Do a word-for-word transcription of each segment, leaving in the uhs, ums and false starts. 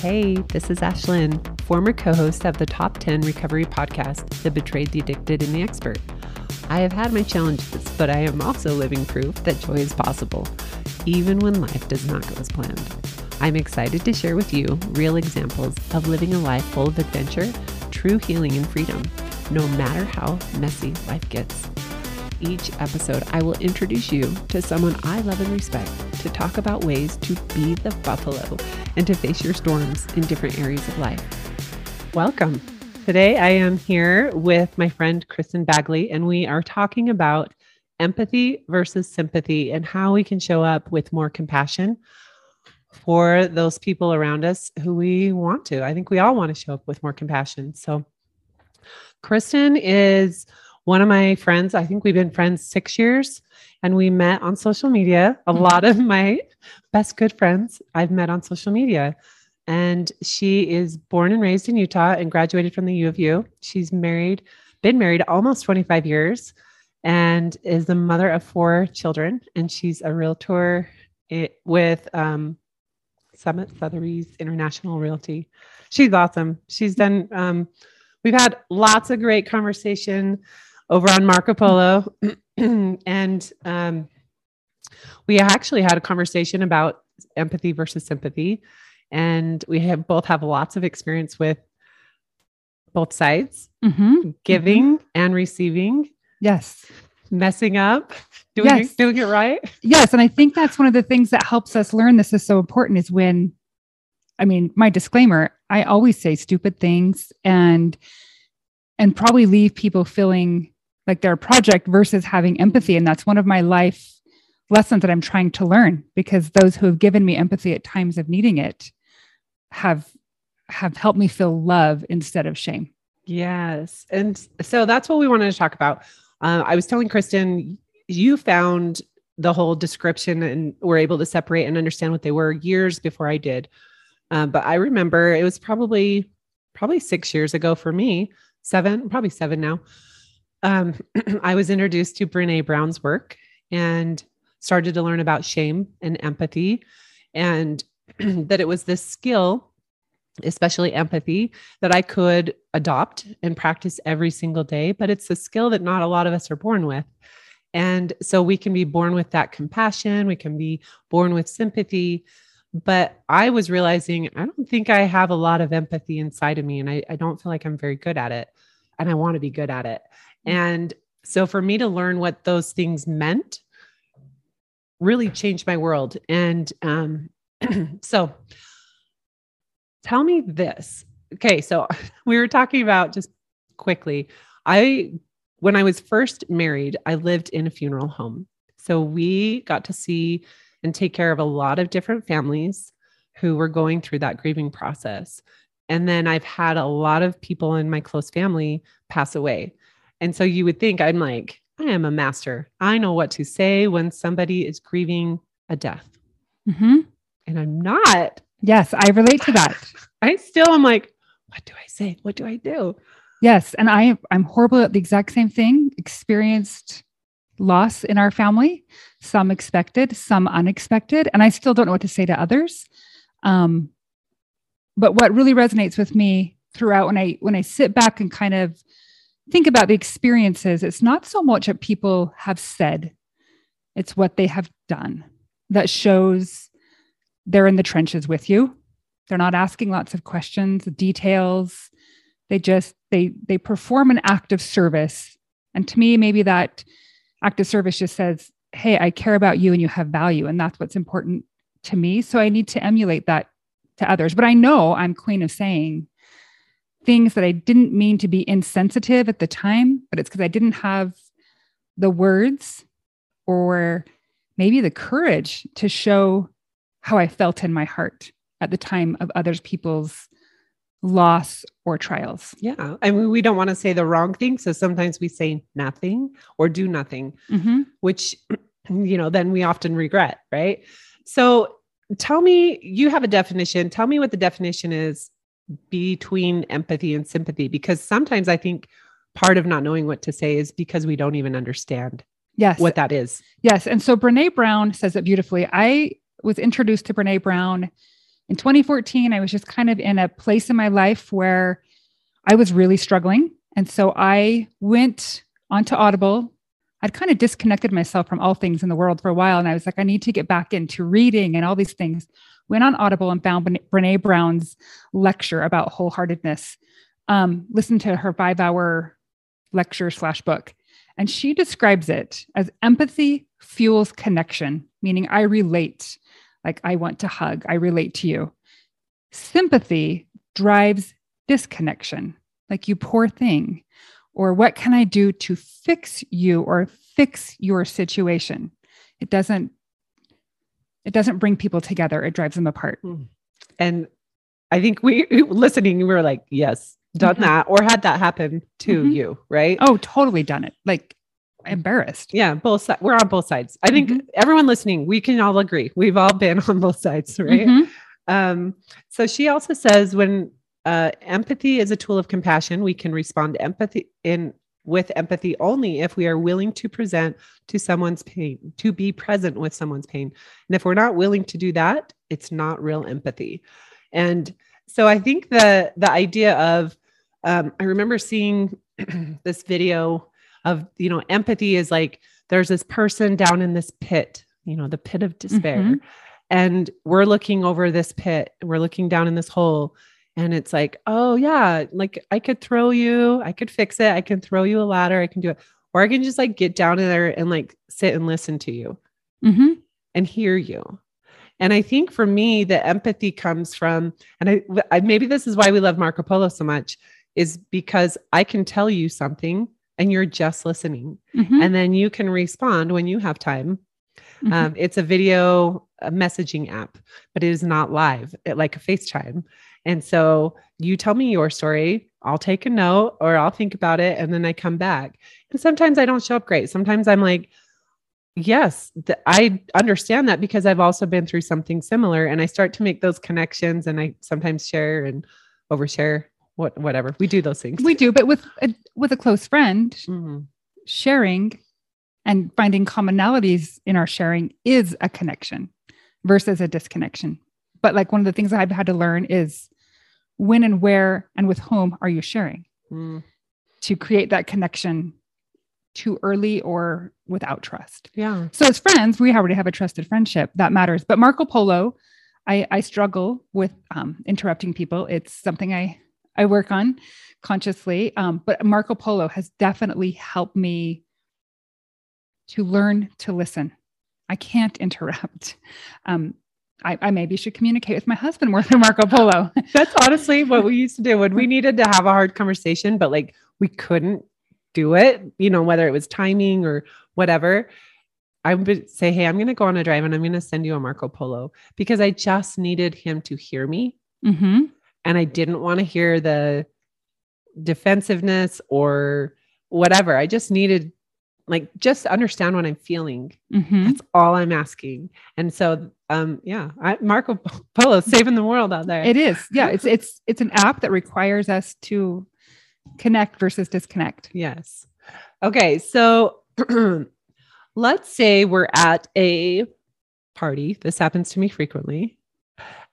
Hey, this is Ashlyn, former co-host of the Top ten Recovery Podcast, The Betrayed, The Addicted, and The Expert. I have had my challenges, but I am also living proof that joy is possible, even when life does not go as planned. I'm excited to share with you real examples of living a life full of adventure, true healing, and freedom, no matter how messy life gets. Each episode, I will introduce you to someone I love and respect to talk about ways to be the buffalo and to face your storms in different areas of life. Welcome. Today, I am here with my friend, Kristen Bagley, and we are talking about empathy versus sympathy and how we can show up with more compassion for those people around us who we want to. I think we all want to show up with more compassion. So Kristen is one of my friends. I think we've been friends six years and we met on social media. A lot of my best good friends I've met on social media. And she is born and raised in Utah and graduated from the U of U. She's married, been married almost twenty-five years and is the mother of four children. And she's a realtor with um, Summit Southeries International Realty. She's awesome. She's done, um, we've had lots of great conversation over on Marco Polo. And um, we actually had a conversation about empathy versus sympathy. And we have both have lots of experience with both sides, mm-hmm. giving mm-hmm. and receiving. Yes. Messing up, doing, yes. doing it right. Yes. And I think that's one of the things that helps us learn this is so important is when, I mean, my disclaimer, I always say stupid things and, and probably leave people feeling like they're a project versus having empathy. And that's one of my life lessons that I'm trying to learn because those who have given me empathy at times of needing it have, have helped me feel love instead of shame. Yes. And so that's what we wanted to talk about. Uh, I was telling Kristen, you found the whole description and were able to separate and understand what they were years before I did. Uh, but I remember it was probably, probably six years ago for me, seven, probably seven now. Um, I was introduced to Brene Brown's work and started to learn about shame and empathy and that it was this skill, especially empathy, that I could adopt and practice every single day. But it's a skill that not a lot of us are born with. And so we can be born with that compassion. We can be born with sympathy. But I was realizing, I don't think I have a lot of empathy inside of me. And I, I don't feel like I'm very good at it. And I want to be good at it. And so for me to learn what those things meant really changed my world. And um, so tell me this. Okay. So we were talking about just quickly. I, when I was first married, I lived in a funeral home. So we got to see and take care of a lot of different families who were going through that grieving process. And then I've had a lot of people in my close family pass away. And so you would think I'm like, I am a master. I know what to say when somebody is grieving a death. Mm-hmm. And I'm not. Yes. I relate to that. I still, I'm like, what do I say? What do I do? Yes. And I, I'm horrible at the exact same thing. Experienced loss in our family, some expected, some unexpected. And I still don't know what to say to others. Um, but what really resonates with me throughout when I, when I sit back and kind of think about the experiences, it's not so much what people have said, it's what they have done that shows they're in the trenches with you. They're not asking lots of questions, details. They just, they, they perform an act of service. And to me, maybe that act of service just says, hey, I care about you and you have value. And that's what's important to me. So I need to emulate that to others. But I know I'm queen of saying things that I didn't mean to be insensitive at the time, but it's because I didn't have the words or maybe the courage to show how I felt in my heart at the time of other people's loss or trials. Yeah. I mean, we don't want to say the wrong thing. So sometimes we say nothing or do nothing, mm-hmm. which, you know, then we often regret, right? So tell me, you have a definition. Tell me what the definition is between empathy and sympathy, because sometimes I think part of not knowing what to say is because we don't even understand yes. what that is. Yes. And so Brene Brown says it beautifully. I was introduced to Brene Brown in twenty fourteen, I was just kind of in a place in my life where I was really struggling. And so I went onto Audible. I'd kind of disconnected myself from all things in the world for a while. And I was like, I need to get back into reading and all these things. Went on Audible and found Brene Brown's lecture about wholeheartedness. Um, listened to her five-hour lecture slash book. And she describes it as empathy fuels connection, meaning I relate, like I want to hug, I relate to you. Sympathy drives disconnection, like you poor thing. Or what can I do to fix you or fix your situation? It doesn't, it doesn't bring people together. It drives them apart. And I think we listening, we were like, yes, done mm-hmm. that or had that happen to mm-hmm. you, right? Oh, totally done it. Like embarrassed. Yeah. Both sides. We're on both sides. I think mm-hmm. everyone listening, we can all agree. We've all been on both sides, right? Mm-hmm. Um, so she also says when, Uh, empathy is a tool of compassion. We can respond to empathy in with empathy only if we are willing to present to someone's pain, to be present with someone's pain. And if we're not willing to do that, it's not real empathy. And so I think the, the idea of, um, I remember seeing this video of, you know, empathy is like, there's this person down in this pit, you know, the pit of despair. Mm-hmm. And we're looking over this pit, we're looking down in this hole. And it's like, oh yeah, like I could throw you, I could fix it. I can throw you a ladder. I can do it. Or I can just like get down in there and like sit and listen to you mm-hmm. and hear you. And I think for me, the empathy comes from, and I, I, maybe this is why we love Marco Polo so much, is because I can tell you something and you're just listening. Mm-hmm. And then you can respond when you have time. Mm-hmm. Um, it's a video a messaging app, but it is not live. It like a FaceTime. And so you tell me your story, I'll take a note or I'll think about it. And then I come back. And sometimes I don't show up great. Sometimes I'm like, yes, th- I understand that because I've also been through something similar, and I start to make those connections, and I sometimes share and overshare what, whatever we do those things. We do, but with a, with a close friend mm-hmm. sharing and finding commonalities in our sharing is a connection versus a disconnection. But like one of the things I've had to learn is when and where and with whom are you sharing mm. to create that connection too early or without trust. Yeah. So as friends, we already have a trusted friendship that matters. But Marco Polo, I, I struggle with um, interrupting people. It's something I, I work on consciously. Um, but Marco Polo has definitely helped me to learn to listen. I can't interrupt. Um, I, I maybe should communicate with my husband more than Marco Polo. That's honestly what we used to do when we needed to have a hard conversation, but like we couldn't do it, you know, whether it was timing or whatever. I would say, hey, I'm going to go on a drive and I'm going to send you a Marco Polo because I just needed him to hear me. Mm-hmm. And I didn't want to hear the defensiveness or whatever. I just needed like, just understand what I'm feeling. Mm-hmm. That's all I'm asking. And so, um, yeah, I, Marco Polo saving the world out there. It is. Yeah. It's, it's, it's an app that requires us to connect versus disconnect. Yes. Okay. So let's say we're at a party. This happens to me frequently.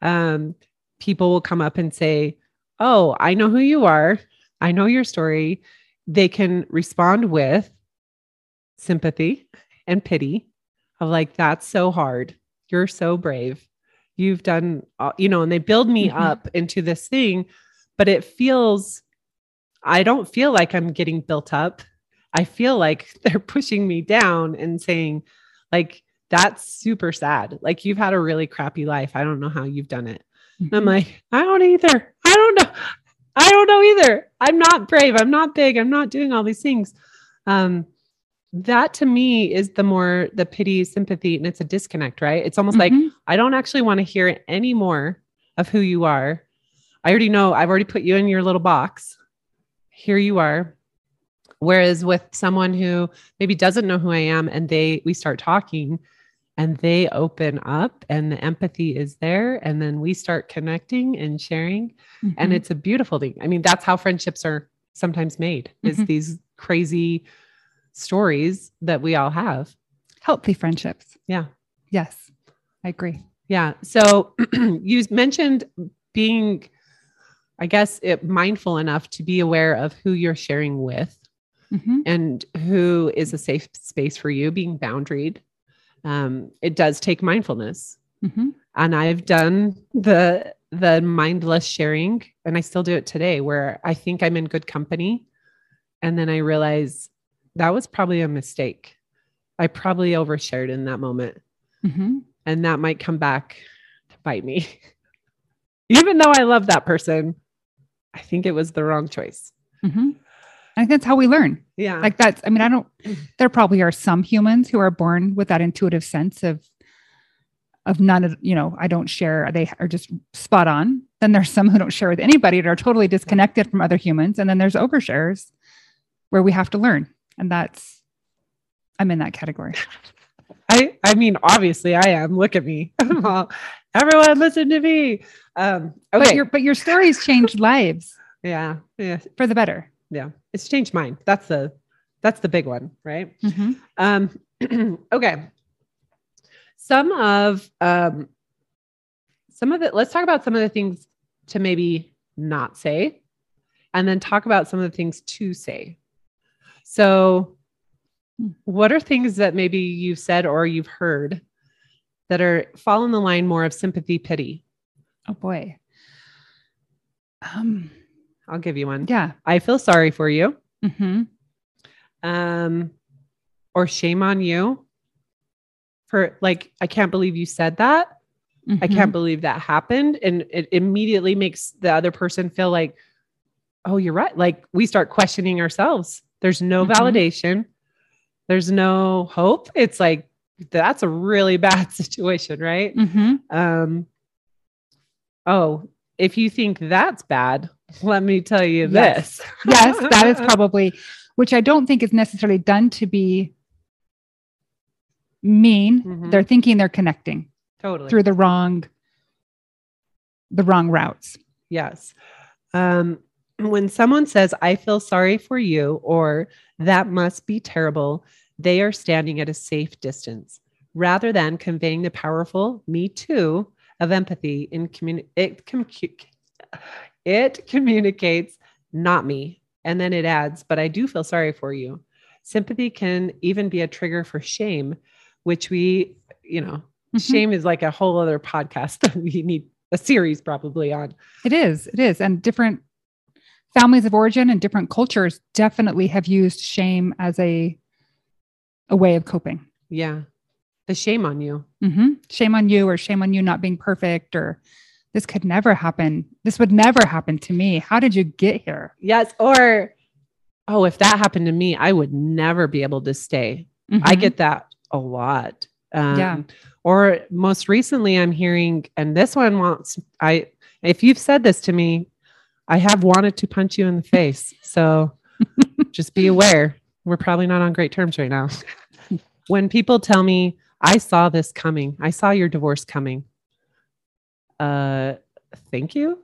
Um, people will come up and say, oh, I know who you are. I know your story. They can respond with sympathy and pity of like, that's so hard. You're so brave. You've done, all, you know, and they build me mm-hmm. up into this thing, but it feels, I don't feel like I'm getting built up. I feel like they're pushing me down and saying like, that's super sad. Like you've had a really crappy life. I don't know how you've done it. Mm-hmm. And I'm like, I don't either. I don't know. I don't know either. I'm not brave. I'm not big. I'm not doing all these things. Um, That to me is the more the pity, sympathy, and it's a disconnect, right? It's almost mm-hmm. like, I don't actually want to hear any more of who you are. I already know I've already put you in your little box. Here you are. Whereas with someone who maybe doesn't know who I am and they, we start talking and they open up and the empathy is there. And then we start connecting and sharing. Mm-hmm. And it's a beautiful thing. I mean, that's how friendships are sometimes made is mm-hmm. these crazy stories that we all have. Healthy friendships. Yeah. Yes. I agree. Yeah. So you mentioned being, I guess, it, mindful enough to be aware of who you're sharing with mm-hmm. and who is a safe space for you, being boundaried. Um, it does take mindfulness. Mm-hmm. And I've done the, the mindless sharing, and I still do it today, where I think I'm in good company. And then I realize that was probably a mistake. I probably overshared in that moment. Mm-hmm. And that might come back to bite me. Even though I love that person, I think it was the wrong choice. Mm-hmm. I think that's how we learn. Yeah. Like that's, I mean, I don't, there probably are some humans who are born with that intuitive sense of, of none of, you know, I don't share, they are just spot on. Then there's some who don't share with anybody that are totally disconnected from other humans. And then there's overshares where we have to learn. And that's, I'm in that category. I, I mean, obviously I am. Look at me. Everyone listen to me. Um, okay. But your, but your stories changed lives. Yeah. Yeah. For the better. Yeah. It's changed mine. That's the, that's the big one. Right. Mm-hmm. Um, okay. Some of, um, some of the, let's talk about some of the things to maybe not say, and then talk about some of the things to say. So what are things that maybe you've said or you've heard that are fall in the line more of sympathy, pity? Oh boy. Um, I'll give you one. Yeah. I feel sorry for you. Mm-hmm. Um, or shame on you for like, I can't believe you said that. Mm-hmm. I can't believe that happened. And it immediately makes the other person feel like, oh, you're right. Like we start questioning ourselves. There's no mm-hmm. validation. There's no hope. It's like, that's a really bad situation, right? Mm-hmm. Um, oh, if you think that's bad, let me tell you yes. this. Yes, that is probably, which I don't think is necessarily done to be mean. Mm-hmm. They're thinking they're connecting totally through the wrong, the wrong routes. Yes. Um, when someone says, I feel sorry for you, or that must be terrible, they are standing at a safe distance rather than conveying the powerful me too of empathy in communi- it, com- it communicates not me. And then it adds, but I do feel sorry for you. Sympathy can even be a trigger for shame, which we, you know, mm-hmm. shame is like a whole other podcast that we need a series probably on. It is. It is. And different families of origin and different cultures definitely have used shame as a, a way of coping. Yeah. The shame on you. Mm-hmm. Shame on you, or shame on you not being perfect, or this could never happen. This would never happen to me. How did you get here? Yes. Or, oh, if that happened to me, I would never be able to stay. Mm-hmm. I get that a lot. Um, yeah. Or most recently I'm hearing, and this one wants, I, if you've said this to me, I have wanted to punch you in the face. So just be aware. We're probably not on great terms right now. When people tell me, I saw this coming, I saw your divorce coming. Uh, thank you.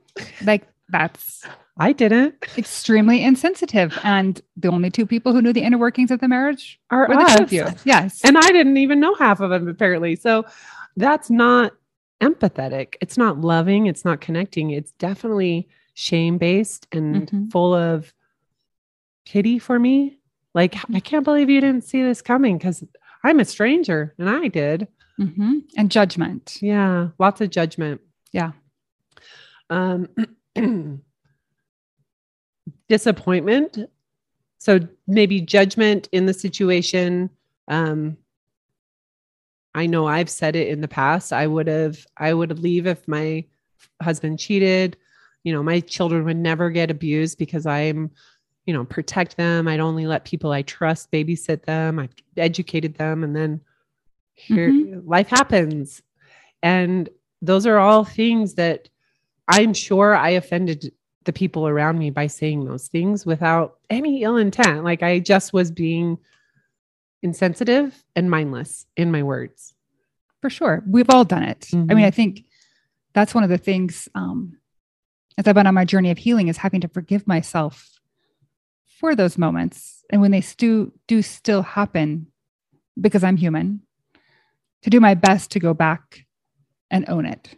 Like that's, I didn't. Extremely insensitive. And the only two people who knew the inner workings of the marriage are were us. The two of you. Yes. And I didn't even know half of them apparently. So that's not empathetic. It's not loving. It's not connecting. It's definitely shame-based and mm-hmm. full of pity for me. Like, I can't believe you didn't see this coming because I'm a stranger and I did. Mm-hmm. And judgment. Yeah. Lots of judgment. Yeah. Um, disappointment. So maybe judgment in the situation. Um, I know I've said it in the past. I would have, I would leave if my husband cheated. You know, my children would never get abused because I'm, you know, protect them. I'd only let people I trust babysit them. I've educated them. And then here mm-hmm. life happens. And those are all things that I'm sure I offended the people around me by saying those things without any ill intent. Like I just was being insensitive and mindless in my words. For sure. We've all done it. Mm-hmm. I mean, I think that's one of the things, um, as I've been on my journey of healing, is having to forgive myself for those moments. And when they stu- do still happen, because I'm human, to do my best to go back and own it.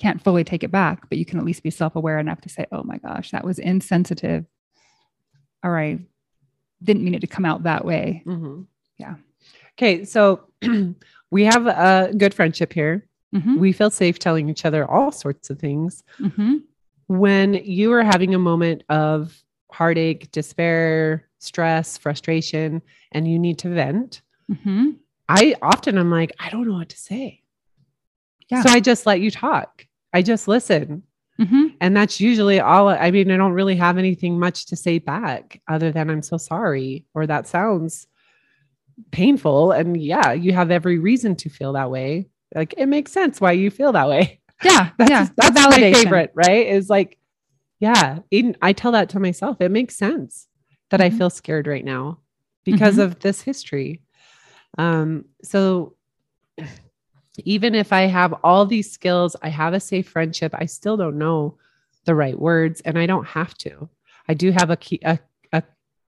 Can't fully take it back, but you can at least be self-aware enough to say, oh my gosh, that was insensitive. Or I didn't mean it to come out that way. Mm-hmm. Yeah. Okay. So we have a good friendship here. Mm-hmm. We feel safe telling each other all sorts of things. Mm-hmm. When you are having a moment of heartache, despair, stress, frustration, and you need to vent, mm-hmm. I often I'm like, I don't know what to say. Yeah. So I just let you talk. I just listen. Mm-hmm. And that's usually all. I mean, I don't really have anything much to say back other than I'm so sorry, or that sounds painful. And yeah, you have every reason to feel that way. Like, it makes sense why you feel that way. Yeah. That's, yeah. that's validation. My favorite, right? Is like, yeah, even, I tell that to myself. It makes sense that mm-hmm. I feel scared right now because mm-hmm. of this history. Um, so even if I have all these skills, I have a safe friendship, I still don't know the right words, and I don't have to. I do have a key, a, a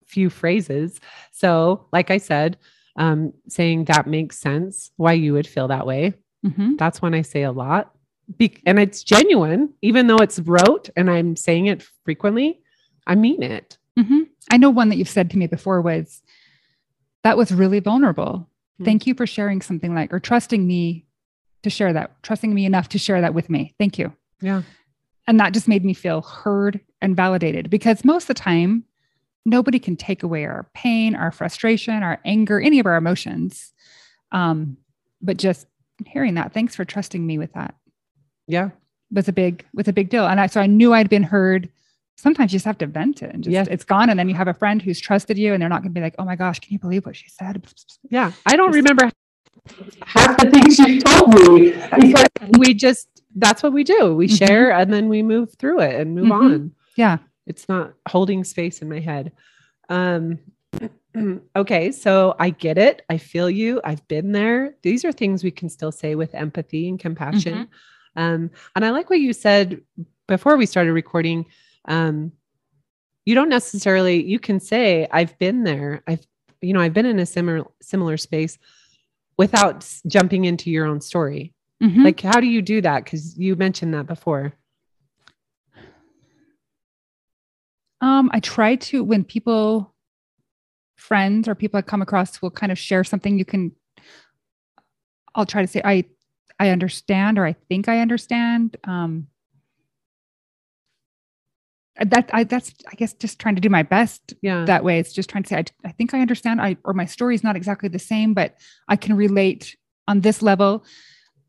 few phrases. So like I said, um, saying that makes sense why you would feel that way. Mm-hmm. That's when I say a lot. Be- and it's genuine, even though it's rote and I'm saying it frequently, I mean it. Mm-hmm. I know one that you've said to me before was, that was really vulnerable. Mm-hmm. Thank you for sharing something like, or trusting me to share that, trusting me enough to share that with me. Thank you. Yeah. And that just made me feel heard and validated, because most of the time, nobody can take away our pain, our frustration, our anger, any of our emotions. Um, but just hearing that, thanks for trusting me with that. Yeah. Was a big, was a big deal. And I, so I knew I'd been heard. Sometimes you just have to vent it and just, yes. it's gone. And then you have a friend who's trusted you and they're not going to be like, oh my gosh, can you believe what she said? Yeah. I don't just, remember half the things you told me. Because we just, that's what we do. We mm-hmm. share and then we move through it and move mm-hmm. on. Yeah. It's not holding space in my head. Um, okay. So I get it. I feel you. I've been there. These are things we can still say with empathy and compassion. Mm-hmm. Um, and I like what you said before we started recording. Um, you don't necessarily, you can say, I've been there. I've, you know, I've been in a similar, similar space without s- jumping into your own story. Mm-hmm. Like, how do you do that? 'Cause you mentioned that before. Um, I try to, when people, friends or people I come across will kind of share something, you can, I'll try to say, I, I understand, or I think I understand. Um, that I, that's, I guess, just trying to do my best yeah. that way. It's just trying to say, I, I think I understand, I, or my story is not exactly the same, but I can relate on this level.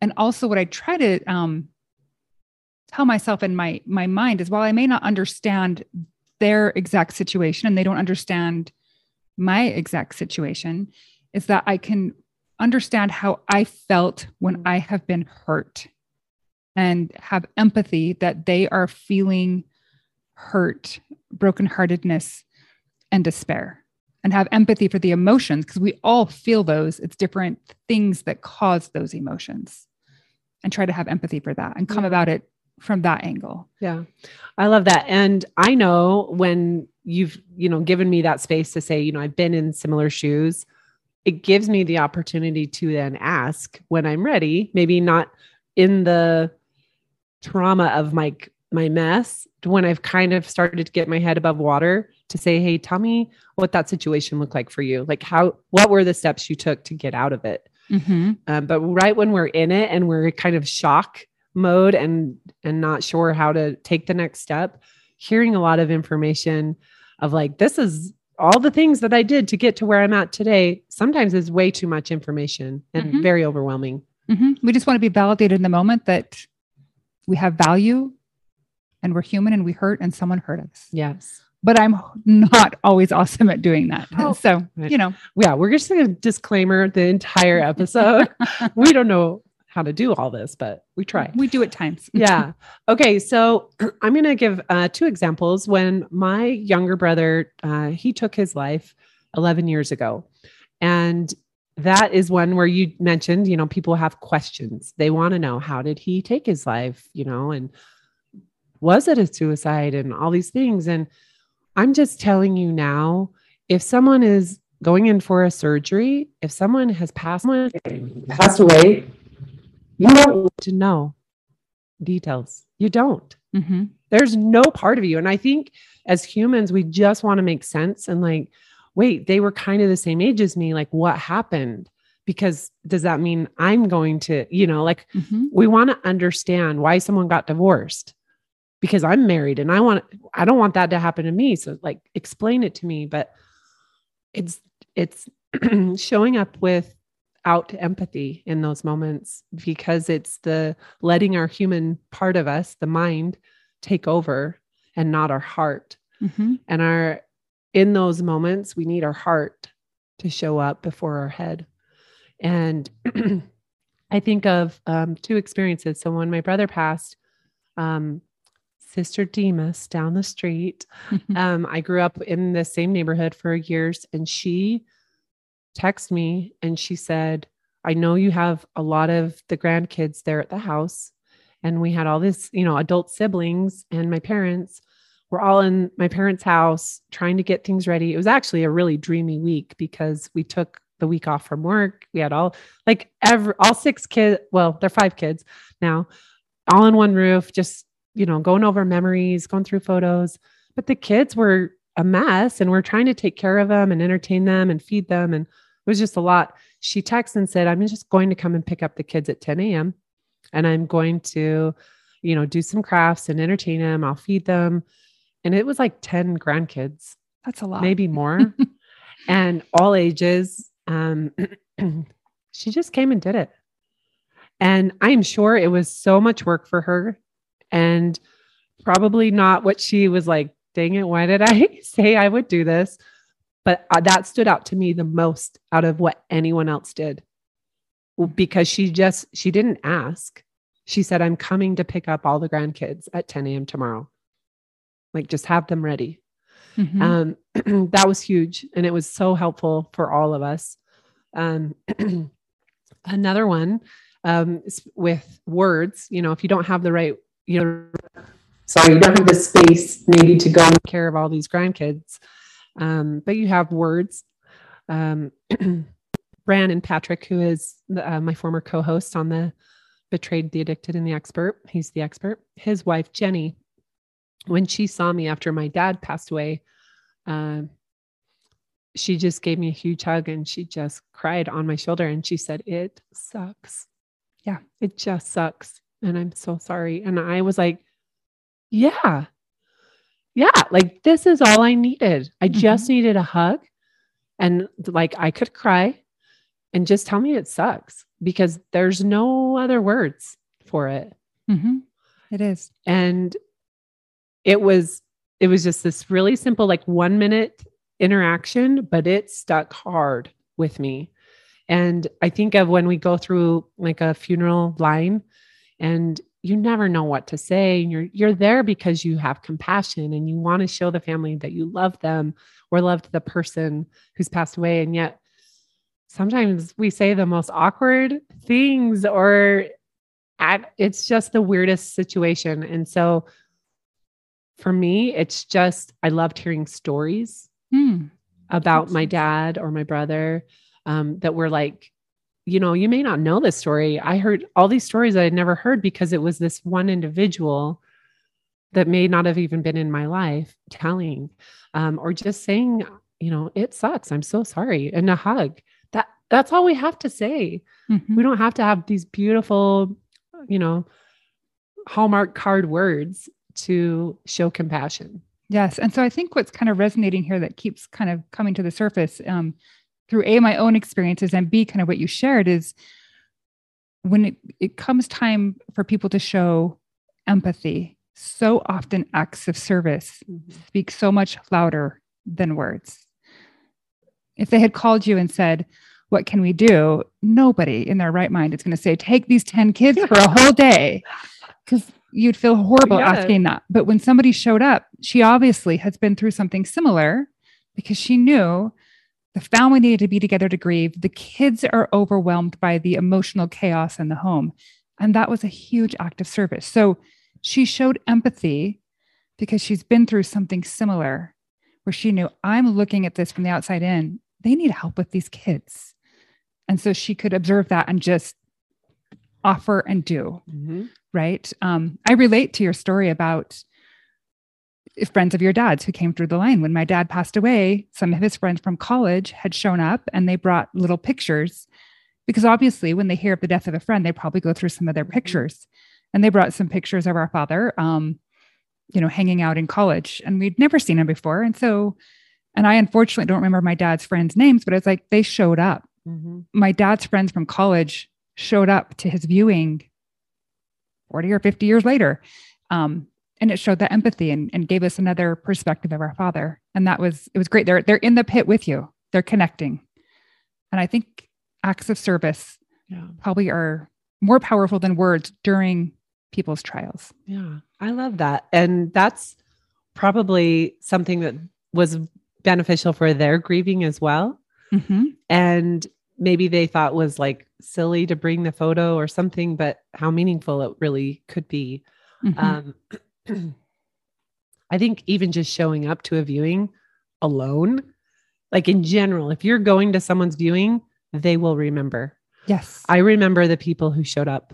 And also what I try to, um, tell myself in my, my mind is, while I may not understand their exact situation and they don't understand my exact situation, is that I can understand how I felt when I have been hurt, and have empathy that they are feeling hurt, brokenheartedness, and despair, and have empathy for the emotions, because we all feel those. It's different things that cause those emotions, and try to have empathy for that and come yeah. about it from that angle. Yeah. I love that. And I know when you've, you know, given me that space to say, you know, I've been in similar shoes, it gives me the opportunity to then ask when I'm ready, maybe not in the trauma of my, my mess, when I've kind of started to get my head above water, to say, hey, tell me what that situation looked like for you. Like, how, what were the steps you took to get out of it? Mm-hmm. Um, but right when we're in it and we're kind of shock mode and, and not sure how to take the next step, hearing a lot of information of like, this is all the things that I did to get to where I'm at today, sometimes is way too much information and mm-hmm. very overwhelming. Mm-hmm. We just want to be validated in the moment that we have value and we're human and we hurt and someone hurt us. Yes. But I'm not always awesome at doing that. Oh, so, right. you know, yeah, we're just going to disclaimer the entire episode. We don't know how to do all this, but we try. We do at times. Yeah. Okay. So I'm going to give uh, two examples. When my younger brother, uh, he took his life eleven years ago. And that is one where you mentioned, you know, people have questions. They want to know, how did he take his life? You know, and was it a suicide and all these things? And I'm just telling you now, if someone is going in for a surgery, if someone has passed, someone passed away, You don't want to know details. You don't. Mm-hmm. There's no part of you. And I think as humans, we just want to make sense. And like, wait, they were kind of the same age as me. Like, what happened? Because does that mean I'm going to, you know, like mm-hmm. we want to understand why someone got divorced because I'm married and I want, I don't want that to happen to me. So like, explain it to me, but it's, it's showing up without empathy in those moments because it's the letting our human part of us, the mind, take over and not our heart. Mm-hmm. And our, in those moments, we need our heart to show up before our head. And I think of um, two experiences. So when my brother passed, um, Sister Demas down the street, mm-hmm. um, I grew up in the same neighborhood for years, and she texted me and she said, I know you have a lot of the grandkids there at the house. And we had all this, you know, adult siblings and my parents were all in my parents' house trying to get things ready. It was actually a really dreamy week because we took the week off from work. We had all like every, all six kids. Well, they're five kids now, all in one roof, just, you know, going over memories, going through photos, but the kids were a mess and we're trying to take care of them and entertain them and feed them. And it was just a lot. She texted and said, I'm just going to come and pick up the kids at ten a.m. and I'm going to, you know, do some crafts and entertain them. I'll feed them. And it was like ten grandkids. That's a lot, maybe more. And all ages. Um, she just came and did it. And I'm sure it was so much work for her and probably not what she was like, dang it, why did I say I would do this? But uh, that stood out to me the most out of what anyone else did because she just, she didn't ask. She said, I'm coming to pick up all the grandkids at ten a.m. tomorrow. Like just have them ready. Mm-hmm. Um, that was huge. And it was so helpful for all of us. Um, another one, um, with words, you know, if you don't have the right, you know, sorry, you don't have the space maybe to go and take care of all these grandkids. Um, but you have words, um, Bran and Patrick, who is the, uh, my former co-host on The Betrayed, The Addicted, and The Expert. He's the expert. His wife, Jenny, when she saw me after my dad passed away, um, she just gave me a huge hug and she just cried on my shoulder. And she said, it sucks. Yeah, it just sucks. And I'm so sorry. And I was like, yeah, yeah. Like this is all I needed. I mm-hmm. just needed a hug. And like, I could cry and just tell me it sucks because there's no other words for it. Mm-hmm. It is. And It was, it was just this really simple, like one minute interaction, but it stuck hard with me. And I think of when we go through like a funeral line and you never know what to say. And you're, you're there because you have compassion and you want to show the family that you love them or loved the person who's passed away. And yet sometimes we say the most awkward things or at, it's just the weirdest situation. And so for me, it's just, I loved hearing stories mm. about my dad or my brother um, that were like, you know, you may not know this story. I heard all these stories I had never heard because it was this one individual that may not have even been in my life telling um, or just saying, you know, it sucks. I'm so sorry. And a hug. That that's all we have to say. Mm-hmm. We don't have to have these beautiful, you know, Hallmark card words to show compassion. Yes. And so I think what's kind of resonating here that keeps kind of coming to the surface um, through A, my own experiences, and B, kind of what you shared is when it, it comes time for people to show empathy, so often acts of service mm-hmm. speak so much louder than words. If they had called you and said, what can we do? Nobody in their right mind is going to say, take these ten kids for a whole day. Because you'd feel horrible yeah. asking that. But when somebody showed up, she obviously has been through something similar because she knew the family needed to be together to grieve. The kids are overwhelmed by the emotional chaos in the home. And that was a huge act of service. So she showed empathy because she's been through something similar where she knew I'm looking at this from the outside in. They need help with these kids. And so she could observe that and just offer and do. Mm-hmm. Right. Um, I relate to your story about friends of your dad's who came through the line. When my dad passed away, some of his friends from college had shown up and they brought little pictures, because obviously when they hear of the death of a friend, they probably go through some of their pictures, and they brought some pictures of our father, um, you know, hanging out in college, and we'd never seen him before. And so, and I unfortunately don't remember my dad's friends' names, but it's like, they showed up. Mm-hmm. My dad's friends from college showed up to his viewing forty or fifty years later. Um, And it showed the empathy and, and gave us another perspective of our father. And that was, it was great. They're, they're in the pit with you. They're connecting. And I think acts of service yeah. probably are more powerful than words during people's trials. Yeah. I love that. And that's probably something that was beneficial for their grieving as well. Mm-hmm. And maybe they thought was like silly to bring the photo or something, but how meaningful it really could be. Mm-hmm. Um, I think even just showing up to a viewing alone, like in general, if you're going to someone's viewing, they will remember. Yes. I remember the people who showed up,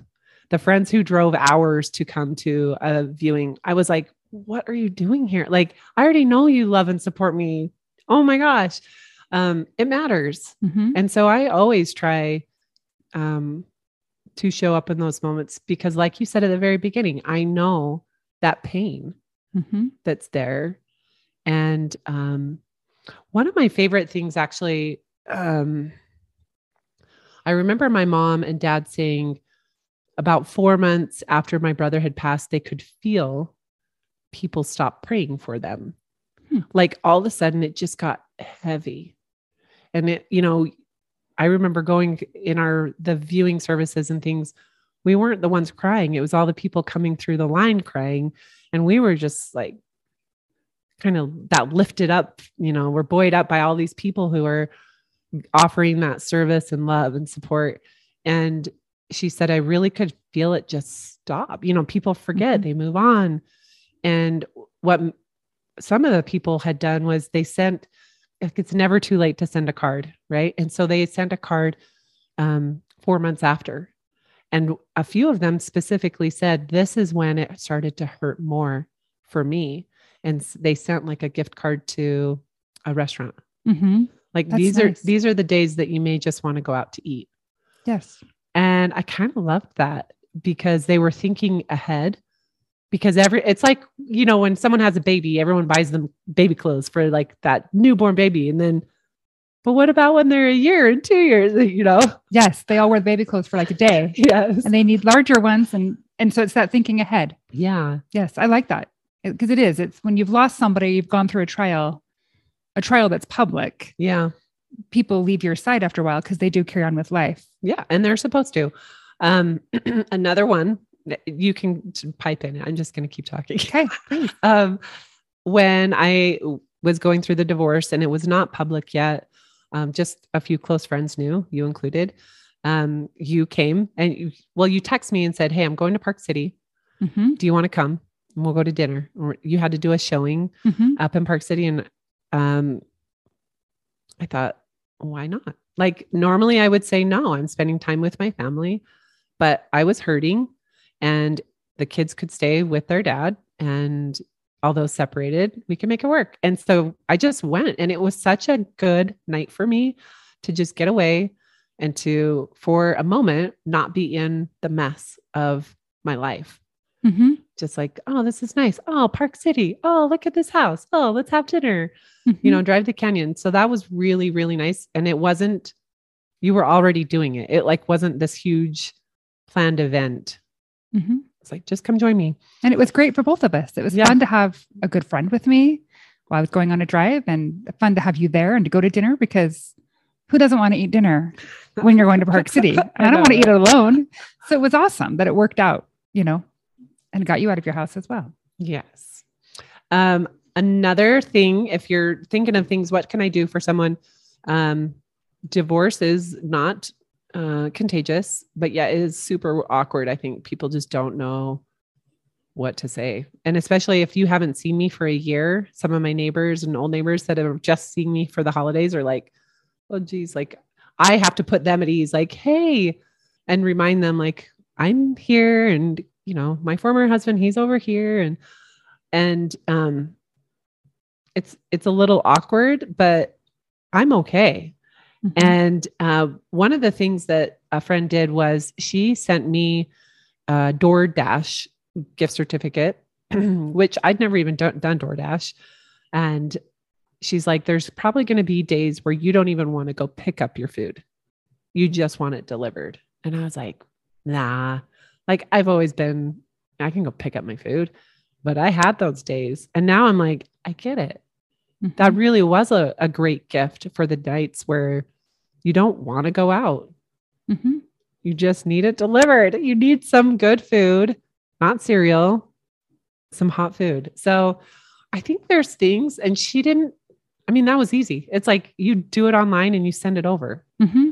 the friends who drove hours to come to a viewing. I was like, what are you doing here? Like, I already know you love and support me. Oh my gosh. Um, it matters. Mm-hmm. And so I always try, um, to show up in those moments, because like you said at the very beginning, I know that pain mm-hmm. that's there. And, um, one of my favorite things actually, um, I remember my mom and dad saying about four months after my brother had passed, they could feel people stop praying for them. Hmm. Like all of a sudden it just got heavy. And it, you know, I remember going in our, the viewing services and things, we weren't the ones crying. It was all the people coming through the line crying. And we were just like, kind of that lifted up, you know, we're buoyed up by all these people who are offering that service and love and support. And she said, I really could feel it just stop. You know, people forget, mm-hmm. they move on. And what some of the people had done was they sent, it's never too late to send a card. Right. And so they sent a card, um, four months after, and a few of them specifically said, this is when it started to hurt more for me. And they sent like a gift card to a restaurant. Mm-hmm. Like That's these nice. are, these are the days that you may just want to go out to eat. Yes. And I kind of loved that because they were thinking ahead. Because every, it's like, you know, when someone has a baby, everyone buys them baby clothes for like that newborn baby. And then, but what about when they're a year and two years, you know? Yes. They all wear baby clothes for like a day. Yes. And they need larger ones. And, and so it's that thinking ahead. Yeah. Yes. I like that. It, Cause it is, it's when you've lost somebody, you've gone through a trial, a trial that's public. Yeah. People leave your side after a while because they do carry on with life. Yeah. And they're supposed to. Um, another one. You can pipe in. I'm just going to keep talking. Okay. um, when I was going through the divorce and it was not public yet, um, just a few close friends knew, you included, um, you came and you, well, you text me and said, hey, I'm going to Park City. Mm-hmm. Do you want to come? And we'll go to dinner. Or you had to do a showing mm-hmm. up in Park City. And, um, I thought, why not? Like normally I would say, no, I'm spending time with my family, but I was hurting. And the kids could stay with their dad, and although separated, we can make it work. And so I just went, and it was such a good night for me to just get away and to, for a moment, not be in the mess of my life. Mm-hmm. Just like, oh, this is nice. Oh, Park City. Oh, look at this house. Oh, let's have dinner, mm-hmm. you know, drive to Canyon. So that was really, really nice. And it wasn't, you were already doing it. It like, wasn't this huge planned event. Mm-hmm. It's like, just come join me. And it was great for both of us. It was yeah. fun to have a good friend with me while I was going on a drive, and fun to have you there and to go to dinner, because who doesn't want to eat dinner when you're going to Park City? And I, I don't want to eat it alone. So it was awesome that it worked out, you know, and got you out of your house as well. Yes. Um, another thing, if you're thinking of things, what can I do for someone? Um, divorce is not Uh, contagious, but yeah, it is super awkward. I think people just don't know what to say. And especially if you haven't seen me for a year, some of my neighbors and old neighbors that have just seen me for the holidays are like, oh geez, like I have to put them at ease, like, hey, and remind them like, I'm here and, you know, my former husband, he's over here. And, and, um, it's, it's a little awkward, but I'm okay. Mm-hmm. And, uh, one of the things that a friend did was she sent me a DoorDash gift certificate, which I'd never even done, done DoorDash. And she's like, there's probably going to be days where you don't even want to go pick up your food. You just want it delivered. And I was like, nah, like I've always been, I can go pick up my food, but I had those days. And now I'm like, I get it. Mm-hmm. That really was a, a great gift for the nights where you don't want to go out. Mm-hmm. You just need it delivered. You need some good food, not cereal, some hot food. So I think there's things, and she didn't, I mean, that was easy. It's like you do it online and you send it over. Mm-hmm.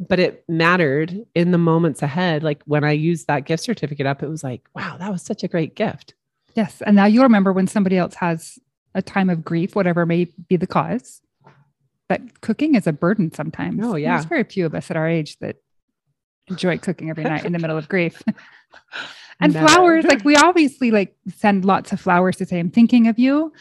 But it mattered in the moments ahead. Like when I used that gift certificate up, it was like, wow, that was such a great gift. Yes. And now you'll remember when somebody else has a time of grief, whatever may be the cause, but cooking is a burden sometimes. Oh yeah. There's very few of us at our age that enjoy cooking every night in the middle of grief. And no. flowers, like we obviously like send lots of flowers to say, I'm thinking of you,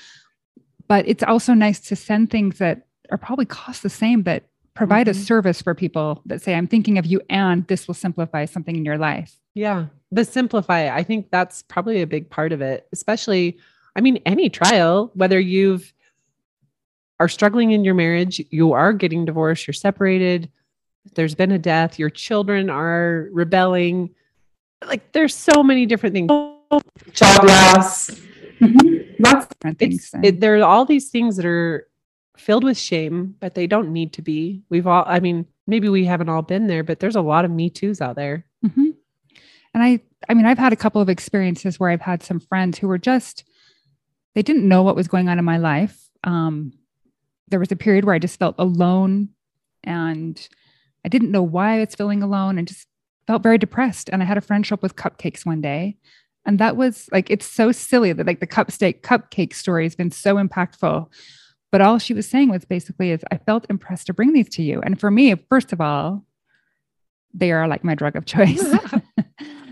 but it's also nice to send things that are probably cost the same, but provide mm-hmm. a service for people that say, I'm thinking of you and this will simplify something in your life. Yeah. The simplify, I think that's probably a big part of it, especially, I mean, any trial, whether you've are struggling in your marriage, you are getting divorced, you're separated, there's been a death, your children are rebelling. Like there's so many different things. Job loss. Mm-hmm. Lots of different things. It, there are all these things that are filled with shame, but they don't need to be. We've all, I mean, maybe we haven't all been there, but there's a lot of Me Too's out there. Mm-hmm. And I, I mean, I've had a couple of experiences where I've had some friends who were just, they didn't know what was going on in my life. Um, there was a period where I just felt alone and I didn't know why I was feeling alone and just felt very depressed. And I had a friend show up with cupcakes one day. And that was like, it's so silly that like the cup steak cupcake story has been so impactful. But all she was saying was basically is I felt impressed to bring these to you. And for me, first of all, they are like my drug of choice.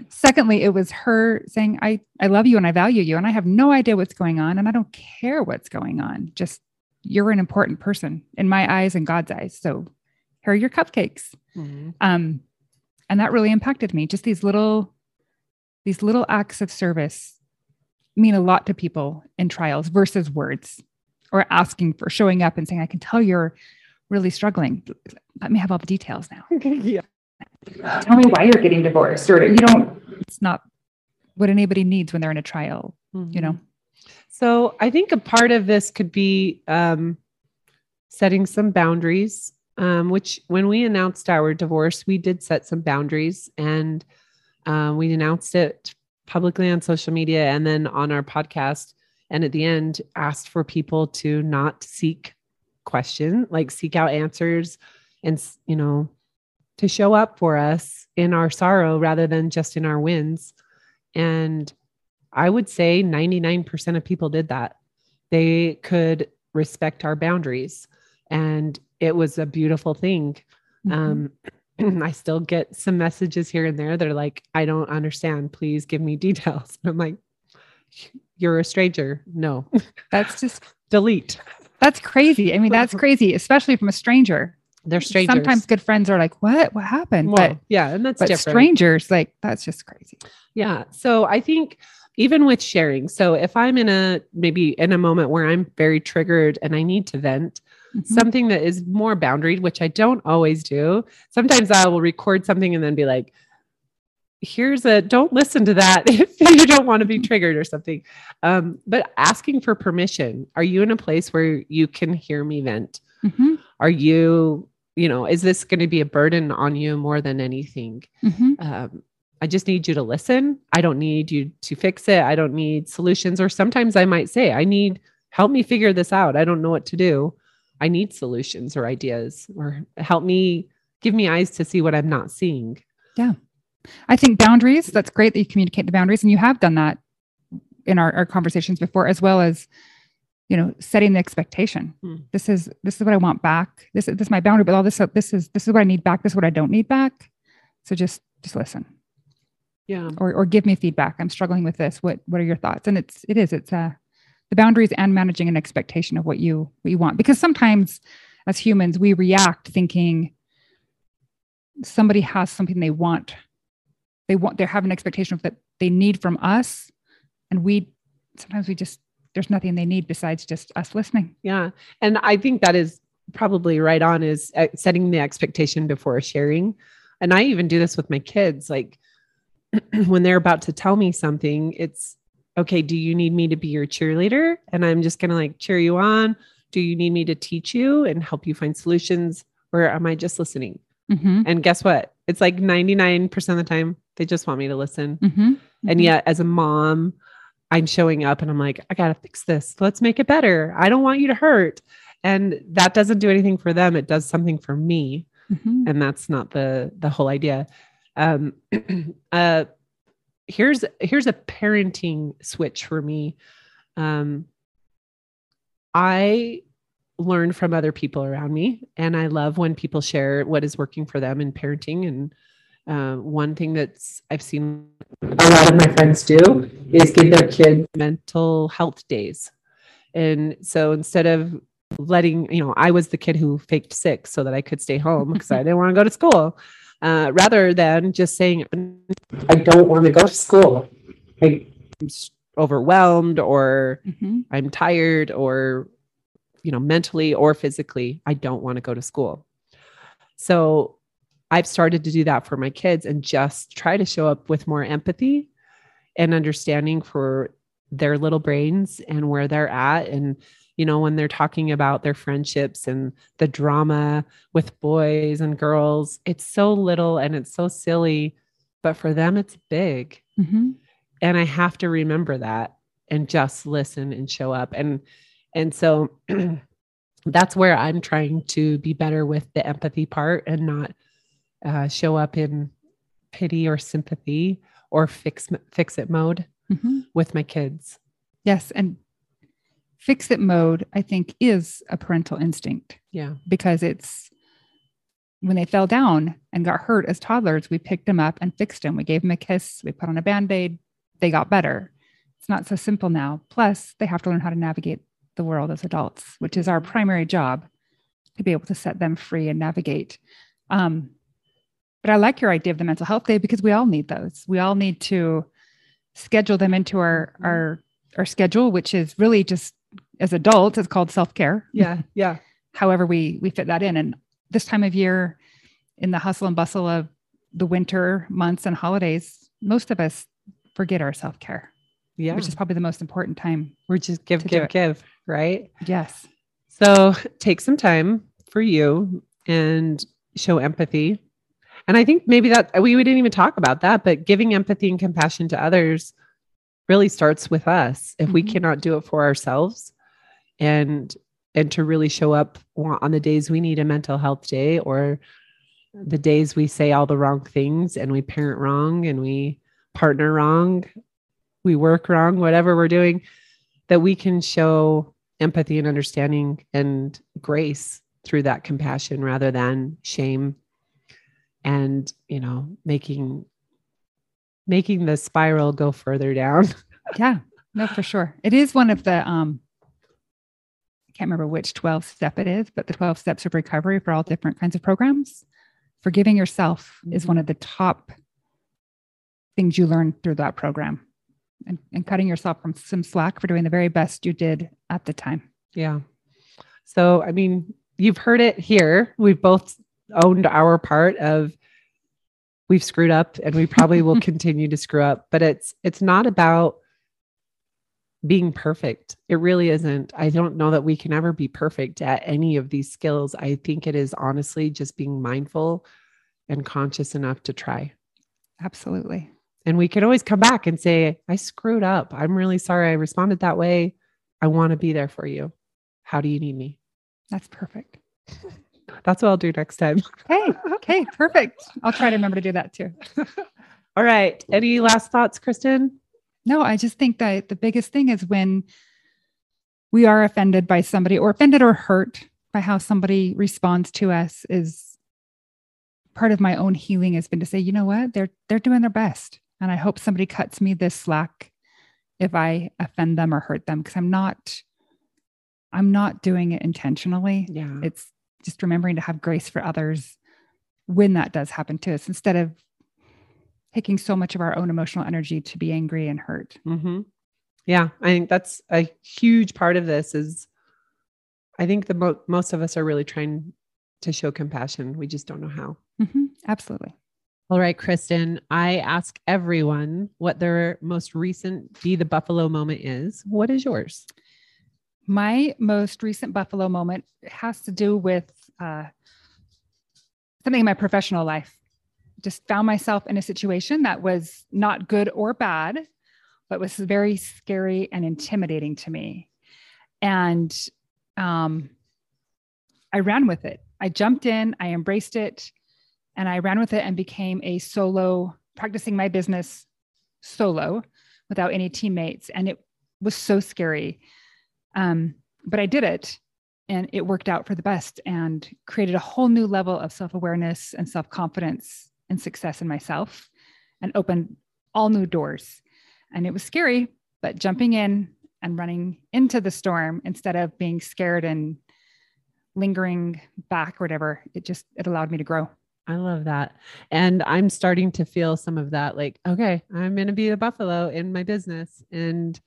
Secondly, it was her saying, I, I love you and I value you. And I have no idea what's going on. And I don't care what's going on. Just you're an important person in my eyes and God's eyes. So here are your cupcakes. Mm-hmm. Um, and that really impacted me. Just these little, these little acts of service mean a lot to people in trials versus words. Or asking for showing up and saying, I can tell you're really struggling. Let me have all the details now. Yeah. Tell me why you're getting divorced or you don't, it's not what anybody needs when they're in a trial, mm-hmm. you know? So I think a part of this could be, um, setting some boundaries, um, which when we announced our divorce, we did set some boundaries and, um, uh, we announced it publicly on social media and then on our podcast. And at the end, asked for people to not seek question, like seek out answers and, you know, to show up for us in our sorrow rather than just in our wins. And I would say ninety-nine percent of people did that. They could respect our boundaries. And it was a beautiful thing. Mm-hmm. Um, I still get some messages here and there that are like, I don't understand. Please give me details. And I'm like, you're a stranger. No, that's just delete. That's crazy. I mean, that's crazy, especially from a stranger. They're strangers. Sometimes good friends are like, what, what happened? Well, but yeah. And that's but different. Strangers. Like that's just crazy. Yeah. So I think even with sharing, so if I'm in a, maybe in a moment where I'm very triggered and I need to vent mm-hmm. something that is more boundaried, which I don't always do. Sometimes I will record something and then be like, here's a, don't listen to that if you don't want to be triggered or something. Um, but asking for permission, are you in a place where you can hear me vent? Mm-hmm. Are you, you know, is this going to be a burden on you more than anything? Mm-hmm. Um, I just need you to listen. I don't need you to fix it. I don't need solutions. Or sometimes I might say, I need, help me figure this out. I don't know what to do. I need solutions or ideas or help me, give me eyes to see what I'm not seeing. Yeah. I think boundaries, that's great that you communicate the boundaries and you have done that in our, our conversations before, as well as, you know, setting the expectation. Mm. This is, this is what I want back. This is, this is my boundary, but all this, this is, this is what I need back. This is what I don't need back. So just, just listen. Yeah. Or, or give me feedback. I'm struggling with this. What, what are your thoughts? And it's, it is, it's uh, the boundaries and managing an expectation of what you, what you want, because sometimes as humans, we react thinking somebody has something they want, they want, they have an expectation of that they need from us. And we, sometimes we just, there's nothing they need besides just us listening. Yeah. And I think that is probably right on, is setting the expectation before sharing. And I even do this with my kids. Like, when they're about to tell me something, it's okay. Do you need me to be your cheerleader? And I'm just going to like cheer you on. Do you need me to teach you and help you find solutions? Or am I just listening? Mm-hmm. And guess what? It's like ninety-nine percent of the time they just want me to listen. Mm-hmm. Mm-hmm. And yet as a mom, I'm showing up and I'm like, I got to fix this. Let's make it better. I don't want you to hurt. And that doesn't do anything for them. It does something for me. Mm-hmm. And that's not the, the whole idea. Um, uh, here's, here's a parenting switch for me. Um, I learn from other people around me, and I love when people share what is working for them in parenting. And, um, uh, one thing that's I've seen a lot of my friends do is give their kids mental health days. And so instead of letting, you know, I was the kid who faked sick so that I could stay home because I didn't want to go to school. Uh, rather than just saying, I don't want to go to school. I'm overwhelmed, or mm-hmm. I'm tired, or, you know, mentally or physically, I don't want to go to school. So I've started to do that for my kids and just try to show up with more empathy and understanding for their little brains and where they're at. And, you know, when they're talking about their friendships and the drama with boys and girls, it's so little and it's so silly, but for them it's big. Mm-hmm. And I have to remember that and just listen and show up. And, and so that's where I'm trying to be better with the empathy part, and not uh, show up in pity or sympathy or fix, fix it mode mm-hmm. with my kids. Yes. And fix it mode, I think, is a parental instinct. Yeah. Because it's when they fell down and got hurt as toddlers, we picked them up and fixed them. We gave them a kiss. We put on a Band-Aid. They got better. It's not so simple now. Plus, they have to learn how to navigate the world as adults, which is our primary job, to be able to set them free and navigate. Um, but I like your idea of the mental health day, because we all need those. We all need to schedule them into our, our, our schedule, which is really just, as adults, it's called self-care. Yeah. Yeah. However, we, we fit that in. And this time of year, in the hustle and bustle of the winter months and holidays, most of us forget our self-care. Yeah. Which is probably the most important time. We're just give, give, give, right? Yes. So take some time for you and show empathy. And I think maybe that we, we didn't even talk about that, but giving empathy and compassion to others really starts with us. If mm-hmm. we cannot do it for ourselves, and, and to really show up on the days we need a mental health day, or the days we say all the wrong things and we parent wrong and we partner wrong, we work wrong, whatever we're doing, that we can show empathy and understanding and grace through that compassion, rather than shame and, you know, making, making the spiral go further down. Yeah, no, for sure. It is one of the, um, can't remember which twelve step it is, but the twelve steps of recovery for all different kinds of programs. Forgiving yourself mm-hmm. is one of the top things you learn through that program, and, and cutting yourself from some slack for doing the very best you did at the time. Yeah. So, I mean, you've heard it here. We've both owned our part of, we've screwed up, and we probably will continue to screw up, but it's, it's not about being perfect. It really isn't. I don't know that we can ever be perfect at any of these skills. I think it is honestly just being mindful and conscious enough to try. Absolutely. And we can always come back and say, I screwed up. I'm really sorry I responded that way. I want to be there for you. How do you need me? That's perfect. That's what I'll do next time. Hey, okay, perfect. I'll try to remember to do that too. All right. Any last thoughts, Kristen? No, I just think that the biggest thing is when we are offended by somebody, or offended or hurt by how somebody responds to us, is part of my own healing has been to say, you know what, they're, they're doing their best. And I hope somebody cuts me this slack if I offend them or hurt them, because I'm not, I'm not doing it intentionally. Yeah. It's just remembering to have grace for others when that does happen to us, instead of taking so much of our own emotional energy to be angry and hurt. Mm-hmm. Yeah. I think that's a huge part of this is, I think the mo- most of us are really trying to show compassion. We just don't know how. Mm-hmm. Absolutely. All right, Kristen, I ask everyone what their most recent Be the Buffalo moment is. What is yours? My most recent Buffalo moment has to do with uh, something in my professional life. Just found myself in a situation that was not good or bad, but was very scary and intimidating to me. And um, I ran with it. I jumped in, I embraced it, and I ran with it and became a solo, practicing my business solo without any teammates. And it was so scary. Um, but I did it, and it worked out for the best and created a whole new level of self-awareness and self-confidence and success in myself, and opened all new doors. And it was scary, but jumping in and running into the storm instead of being scared and lingering back or whatever, it just, it allowed me to grow. I love that. And I'm starting to feel some of that, like, okay, I'm going to be a buffalo in my business. And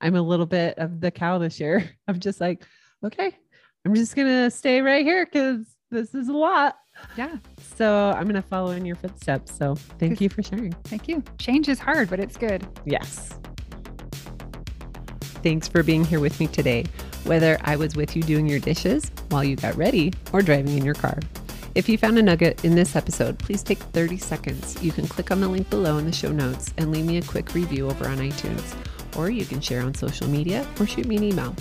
I'm a little bit of the cow this year. I'm just like, okay, I'm just going to stay right here because this is a lot. Yeah. So I'm going to follow in your footsteps. So thank you for sharing. Thank you. Change is hard, but it's good. Yes. Thanks for being here with me today, whether I was with you doing your dishes while you got ready or driving in your car. If you found a nugget in this episode, please take thirty seconds. You can click on the link below in the show notes and leave me a quick review over on iTunes, or you can share on social media or shoot me an email.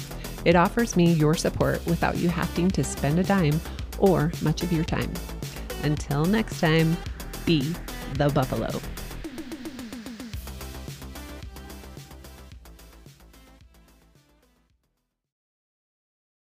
It offers me your support without you having to spend a dime or much of your time. Until next time, be the Buffalo.